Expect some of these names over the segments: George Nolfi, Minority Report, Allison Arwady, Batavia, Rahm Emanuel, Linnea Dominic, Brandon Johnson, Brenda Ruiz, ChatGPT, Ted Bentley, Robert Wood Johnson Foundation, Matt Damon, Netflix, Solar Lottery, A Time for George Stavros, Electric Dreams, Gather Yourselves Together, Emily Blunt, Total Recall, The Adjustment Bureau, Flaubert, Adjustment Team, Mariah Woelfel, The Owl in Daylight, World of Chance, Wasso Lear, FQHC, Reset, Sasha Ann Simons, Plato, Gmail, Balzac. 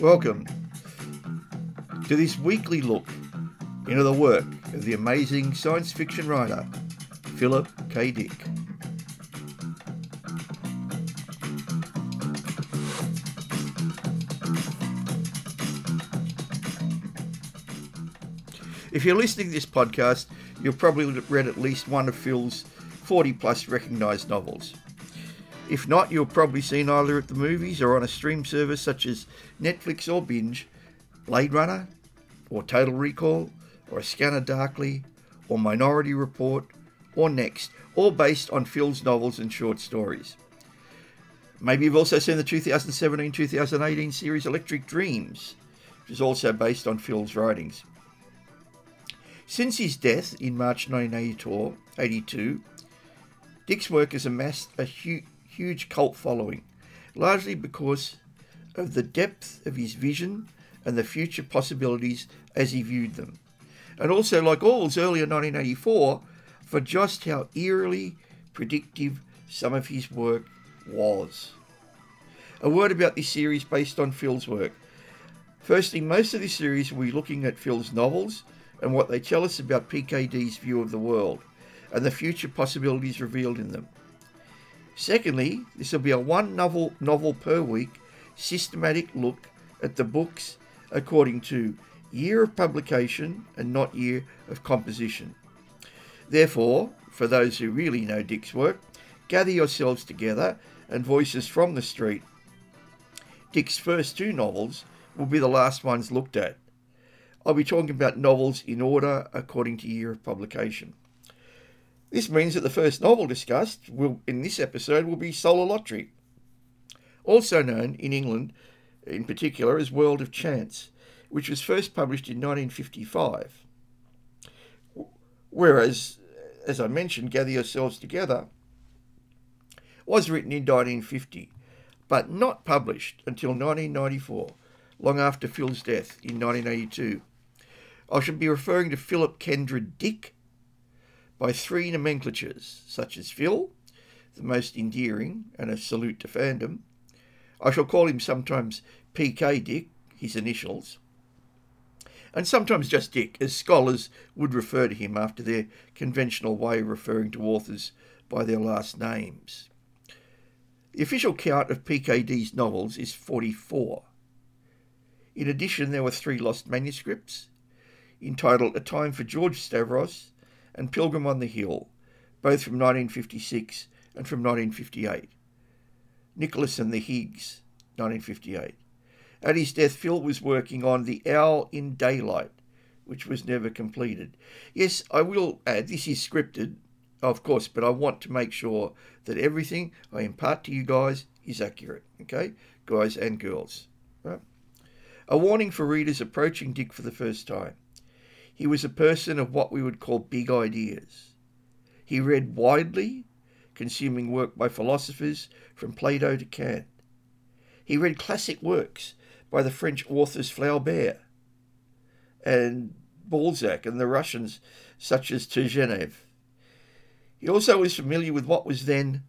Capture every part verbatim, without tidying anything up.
Welcome to this weekly look into the work of the amazing science fiction writer, Philip K. Dick. If you're listening to this podcast, you've probably read at least one of Phil's forty plus recognised novels. If not, you'll probably seen either at the movies or on a stream service such as Netflix or Binge, Blade Runner, or Total Recall, or A Scanner Darkly, or Minority Report, or Next, all based on Phil's novels and short stories. Maybe you've also seen the two thousand seventeen two thousand eighteen series Electric Dreams, which is also based on Phil's writings. Since his death in March nineteen eighty-two, Dick's work has amassed a huge huge cult following, largely because of the depth of his vision and the future possibilities as he viewed them. And also, like Orwell's earlier nineteen eighty-four, for just how eerily predictive some of his work was. A word about this series based on Phil's work. Firstly, most of this series will be looking at Phil's novels and what they tell us about P K D's view of the world and the future possibilities revealed in them. Secondly, this will be a one novel novel per week systematic look at the books according to year of publication and not year of composition. Therefore, for those who really know Dick's work, Gather Yourselves Together and Voices from the Street, Dick's first two novels, will be the last ones looked at. I'll be talking about novels in order according to year of publication. This means that the first novel discussed will, in this episode will be Solar Lottery, also known in England in particular as World of Chance, which was first published in nineteen fifty-five. Whereas, as I mentioned, Gather Yourselves Together was written in nineteen fifty, but not published until nineteen ninety-four, long after Phil's death in nineteen eighty-two. I should be referring to Philip Kindred Dick by three nomenclatures, such as Phil, the most endearing and a salute to fandom. I shall call him sometimes P K Dick, his initials, and sometimes just Dick, as scholars would refer to him after their conventional way of referring to authors by their last names. The official count of P K D's novels is forty-four. In addition, there were three lost manuscripts, entitled A Time for George Stavros, and Pilgrim on the Hill, both from nineteen fifty-six and from nineteen fifty-eight. Nicholas and the Higgs, nineteen fifty-eight. At his death, Phil was working on The Owl in Daylight, which was never completed. Yes, I will add, this is scripted, of course, but I want to make sure that everything I impart to you guys is accurate, okay? Guys and girls, right? A warning for readers approaching Dick for the first time. He was a person of what we would call big ideas. He read widely, consuming work by philosophers from Plato to Kant. He read classic works by the French authors Flaubert and Balzac and the Russians such as Turgenev. He also was familiar with what was then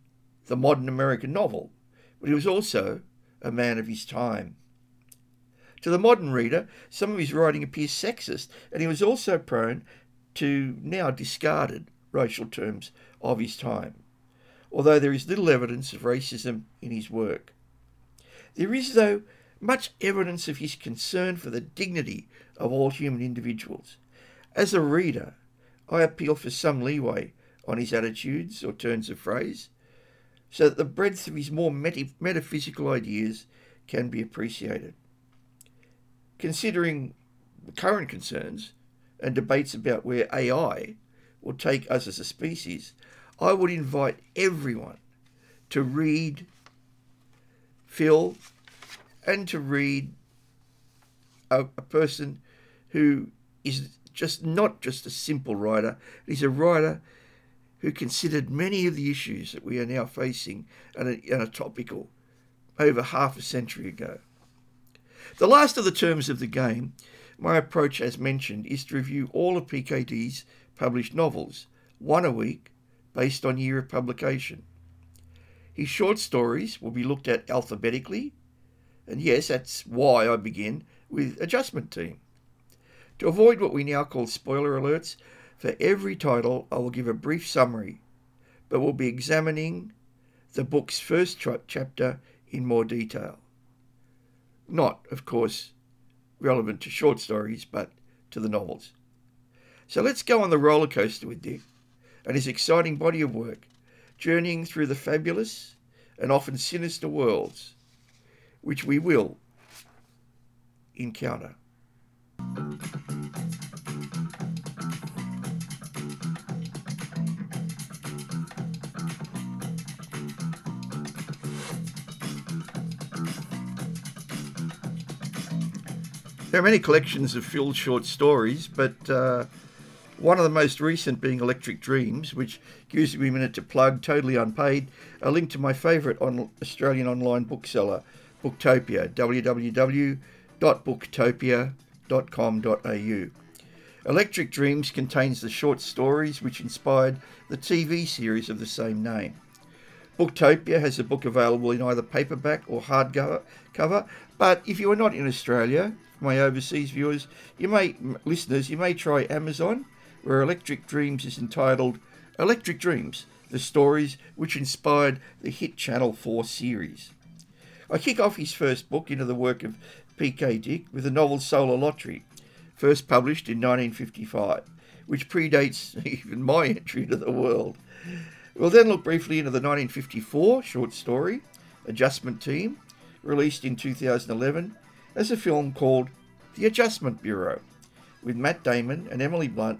the modern American novel, but he was also a man of his time. To the modern reader, some of his writing appears sexist, and he was also prone to now discarded racial terms of his time, although there is little evidence of racism in his work. There is, though, much evidence of his concern for the dignity of all human individuals. As a reader, I appeal for some leeway on his attitudes or turns of phrase, so that the breadth of his more meta- metaphysical ideas can be appreciated. Considering the current concerns and debates about where A I will take us as a species, I would invite everyone to read Phil and to read a, a person who is just not just a simple writer. He's a writer who considered many of the issues that we are now facing and are topical over half a century ago. The last of the terms of the game, my approach as mentioned, is to review all of P K D's published novels, one a week, based on year of publication. His short stories will be looked at alphabetically, And yes, that's why I begin with Adjustment Team. To avoid what we now call spoiler alerts, for every title I will give a brief summary, but we'll be examining the book's first tra- chapter in more detail. Not, of course, relevant to short stories, but to the novels. So let's go on the roller coaster with Dick and his exciting body of work, journeying through the fabulous and often sinister worlds which we will encounter. There are many collections of Phil's short stories, but uh, one of the most recent being Electric Dreams, which gives me a minute to plug, totally unpaid, a link to my favourite on Australian online bookseller, Booktopia, w w w dot booktopia dot com dot a u. Electric Dreams contains the short stories which inspired the T V series of the same name. Booktopia has the book available in either paperback or hardcover, but if you are not in Australia, my overseas viewers, you may, listeners, you may try Amazon, where Electric Dreams is entitled Electric Dreams, the stories which inspired the hit Channel four series. I kick off his first book into the work of P K Dick with the novel Solar Lottery, first published in nineteen fifty-five, which predates even my entry into the world. We'll then look briefly into the nineteen fifty-four short story, Adjustment Team, released in two thousand eleven, as a film called The Adjustment Bureau, with Matt Damon and Emily Blunt,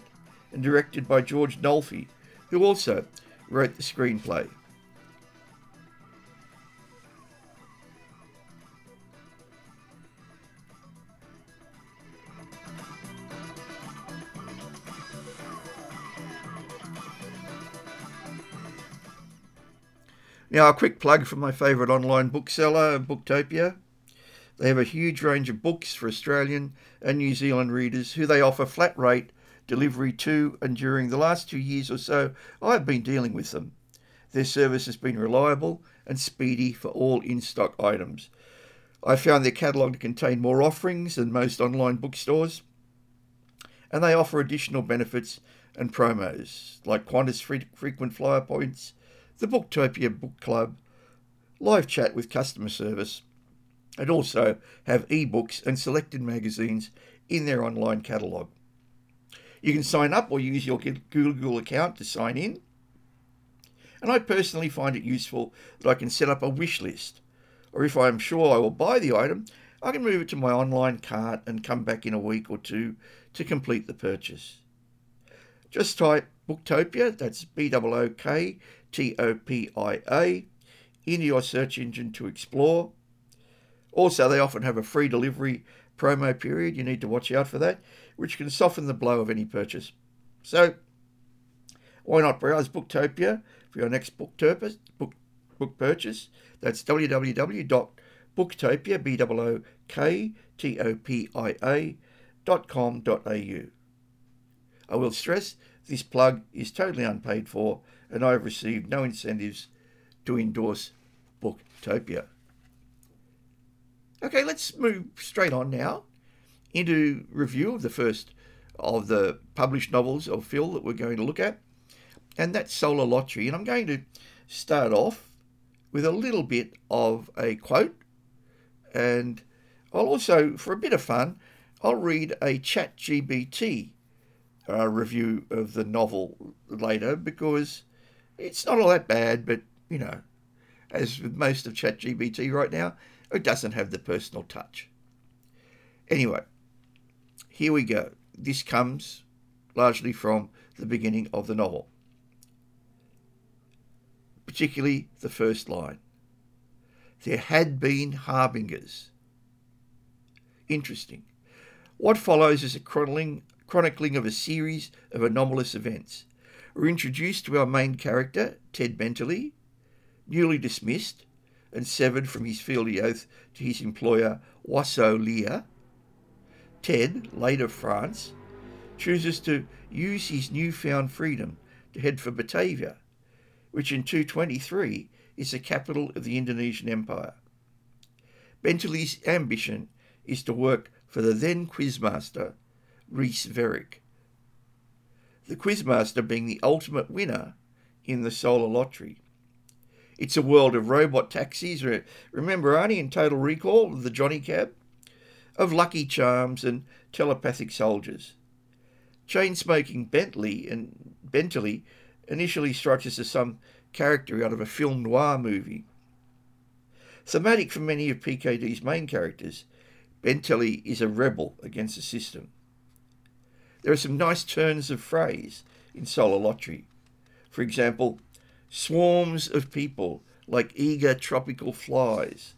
and directed by George Nolfi, who also wrote the screenplay. Now, a quick plug for my favourite online bookseller, Booktopia. They have a huge range of books for Australian and New Zealand readers who they offer flat rate delivery to, and during the last two years or so, I've been dealing with them. Their service has been reliable and speedy for all in-stock items. I found their catalogue to contain more offerings than most online bookstores, and they offer additional benefits and promos like Qantas frequent flyer points, the Booktopia Book Club, live chat with customer service, and also have ebooks and selected magazines in their online catalogue. You can sign up or use your Google account to sign in. And I personally find it useful that I can set up a wish list, or if I am sure I will buy the item, I can move it to my online cart and come back in a week or two to complete the purchase. Just type Booktopia, that's B O O K T O P I A, into your search engine to explore. Also, they often have a free delivery promo period. You need to watch out for that, which can soften the blow of any purchase. So, why not browse Booktopia for your next book, turpus, book, book purchase? That's w w w dot booktopia dot com dot a u. I will stress this plug is totally unpaid for, and I have received no incentives to endorse Booktopia. Okay, let's move straight on now into review of the first of the published novels of Phil that we're going to look at, and that's Solar Lottery. And I'm going to start off with a little bit of a quote, and I'll also, for a bit of fun, I'll read a ChatGPT uh, review of the novel later, because it's not all that bad, but, you know, as with most of ChatGPT right now, it doesn't have the personal touch. Anyway, here we go. This comes largely from the beginning of the novel, particularly the first line. There had been harbingers. Interesting. What follows is a chronicling, chronicling of a series of anomalous events. We're introduced to our main character, Ted Bentley, newly dismissed and severed from his fealty oath to his employer, Wasso Lear. Ted, late of France, chooses to use his newfound freedom to head for Batavia, which in two twenty-three is the capital of the Indonesian Empire. Bentley's ambition is to work for the then quizmaster, Rhys Verrick. The quizmaster being the ultimate winner in the Solar Lottery. It's a world of robot taxis. Remember Arnie in Total Recall, the Johnny Cab? Of lucky charms and telepathic soldiers. Chain-smoking Bentley and Bentley initially strikes us as some character out of a film noir movie. Thematic for many of P K D's main characters, Bentley is a rebel against the system. There are some nice turns of phrase in Solar Lottery. For example, swarms of people like eager tropical flies.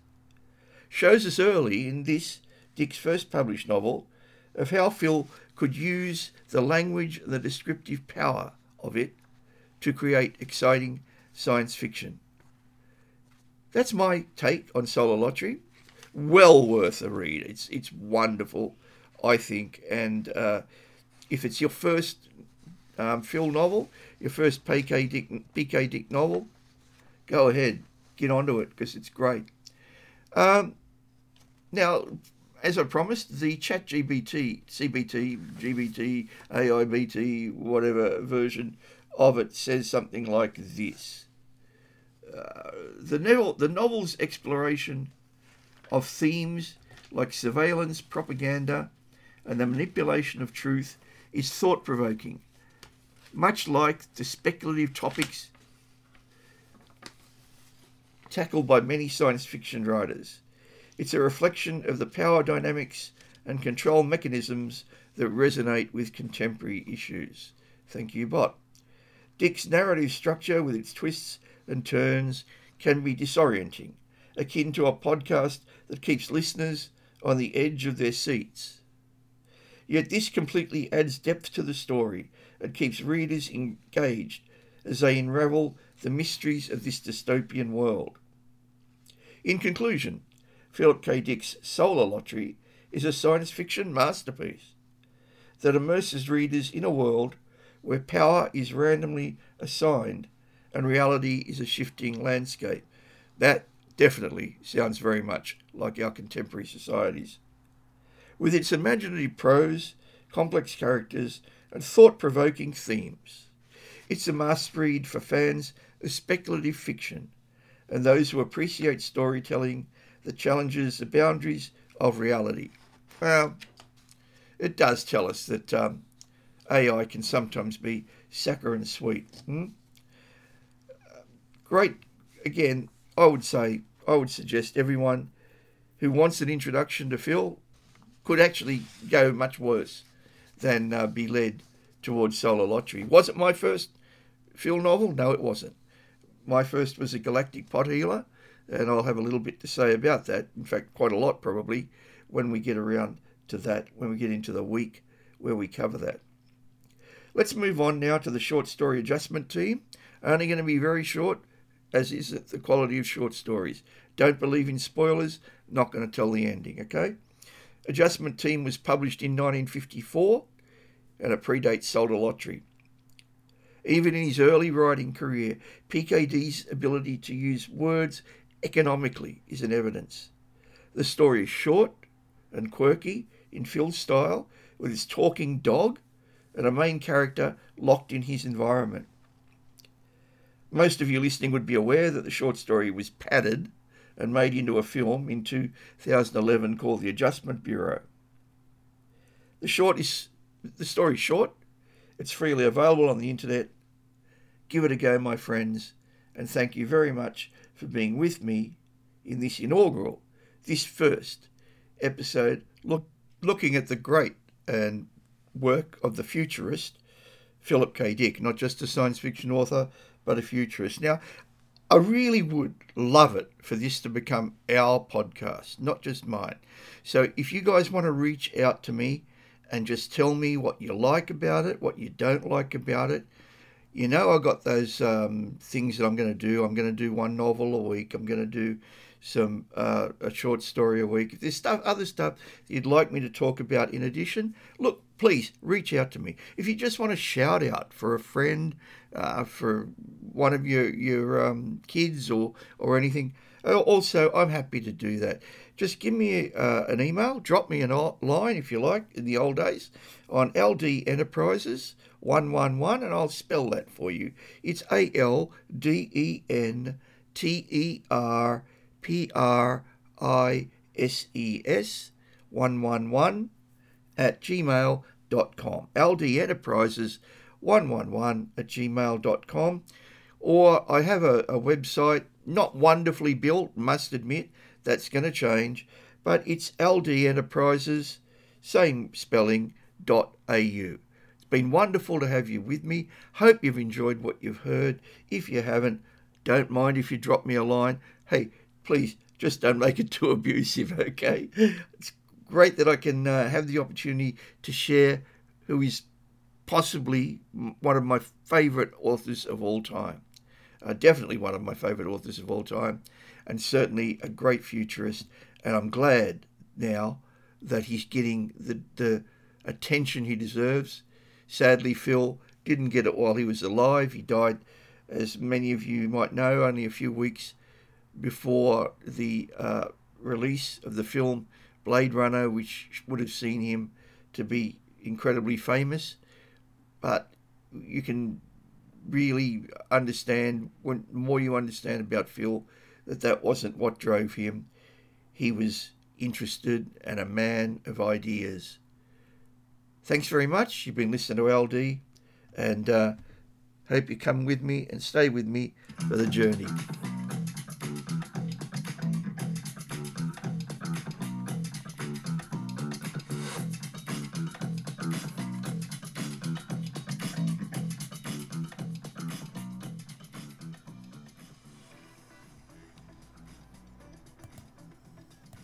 Shows us early in this, Dick's first published novel, of how Phil could use the language, the descriptive power of it, to create exciting science fiction. That's my take on Solar Lottery. Well worth a read. It's it's wonderful, I think. And uh, if it's your first um, Phil novel, your first P K Dick, P K Dick novel, go ahead, get onto it, because it's great. Um, now, as I promised, the ChatGPT, C B T, G B T, A I B T, whatever version of it says something like this. Uh, the, novel, the novel's exploration of themes like surveillance, propaganda, and the manipulation of truth is thought-provoking, much like the speculative topics tackled by many science fiction writers. It's a reflection of the power dynamics and control mechanisms that resonate with contemporary issues. Thank you, Bot. Dick's narrative structure, with its twists and turns, can be disorienting, akin to a podcast that keeps listeners on the edge of their seats. Yet this completely adds depth to the story and keeps readers engaged as they unravel the mysteries of this dystopian world. In conclusion, Philip K. Dick's Solar Lottery is a science fiction masterpiece that immerses readers in a world where power is randomly assigned and reality is a shifting landscape. That definitely sounds very much like our contemporary societies. With its imaginative prose, complex characters, and thought-provoking themes, it's a must-read for fans of speculative fiction and those who appreciate storytelling that challenges the boundaries of reality. Well, it does tell us that um, A I can sometimes be saccharine sweet. Hmm? Great. Again, I would say, I would suggest everyone who wants an introduction to Phil could actually go much worse than uh, be led towards Solar Lottery. Was it my first Phil novel? No, it wasn't. My first was A Galactic Pot Healer, and I'll have a little bit to say about that. In fact, quite a lot probably when we get around to that, when we get into the week where we cover that. Let's move on now to the short story adjustment team. Only going to be very short, as is the quality of short stories. Don't believe in spoilers, not going to tell the ending, okay? Adjustment Team was published in nineteen fifty-four, and it predates Solar Lottery. Even in his early writing career, P K D's ability to use words economically is in evidence. The story is short and quirky in Phil's style, with his talking dog and a main character locked in his environment. Most of you listening would be aware that the short story was padded and made into a film in two thousand eleven called The Adjustment Bureau. The short is the story is short. It's freely available on the internet. Give it a go, my friends, and thank you very much for being with me in this inaugural, this first episode, look, looking at the great and work of the futurist, Philip K. Dick, not just a science fiction author, but a futurist. Now, I really would love it for this to become our podcast, not just mine. So if you guys want to reach out to me and just tell me what you like about it, what you don't like about it, you know, I got those um, things that I'm going to do. I'm going to do one novel a week. I'm going to do some uh, a short story a week. If there's stuff, other stuff you'd like me to talk about in addition, look, please reach out to me. If you just want a shout out for a friend, uh, for one of your your um, kids or or anything, Also, I'm happy to do that. Just give me uh, an email, drop me an line, if you like, in the old days, on L D Enterprises one one one, and I'll spell that for you. It's A L D E N T E R P R I S E S one one one at gmail dot com. L D Enterprises one one one at gmail dot com. Or I have a, a website, not wonderfully built, must admit, that's going to change, but it's L D Enterprises, same spelling, dot A U. It's been wonderful to have you with me. Hope you've enjoyed what you've heard. If you haven't, don't mind if you drop me a line. Hey, please, just don't make it too abusive, okay? It's great that I can uh, have the opportunity to share who is possibly one of my favourite authors of all time. Uh, definitely one of my favourite authors of all time, and certainly a great futurist. And I'm glad now that he's getting the, the attention he deserves. Sadly, Phil didn't get it while he was alive. He died, as many of you might know, only a few weeks before the uh, release of the film Blade Runner, which would have seen him to be incredibly famous. But you can really understand, when the more you understand about Phil, that that wasn't what drove him. He was interested and a man of ideas. Thanks very much. You've been listening to L D, and uh, hope you come with me and stay with me for the journey.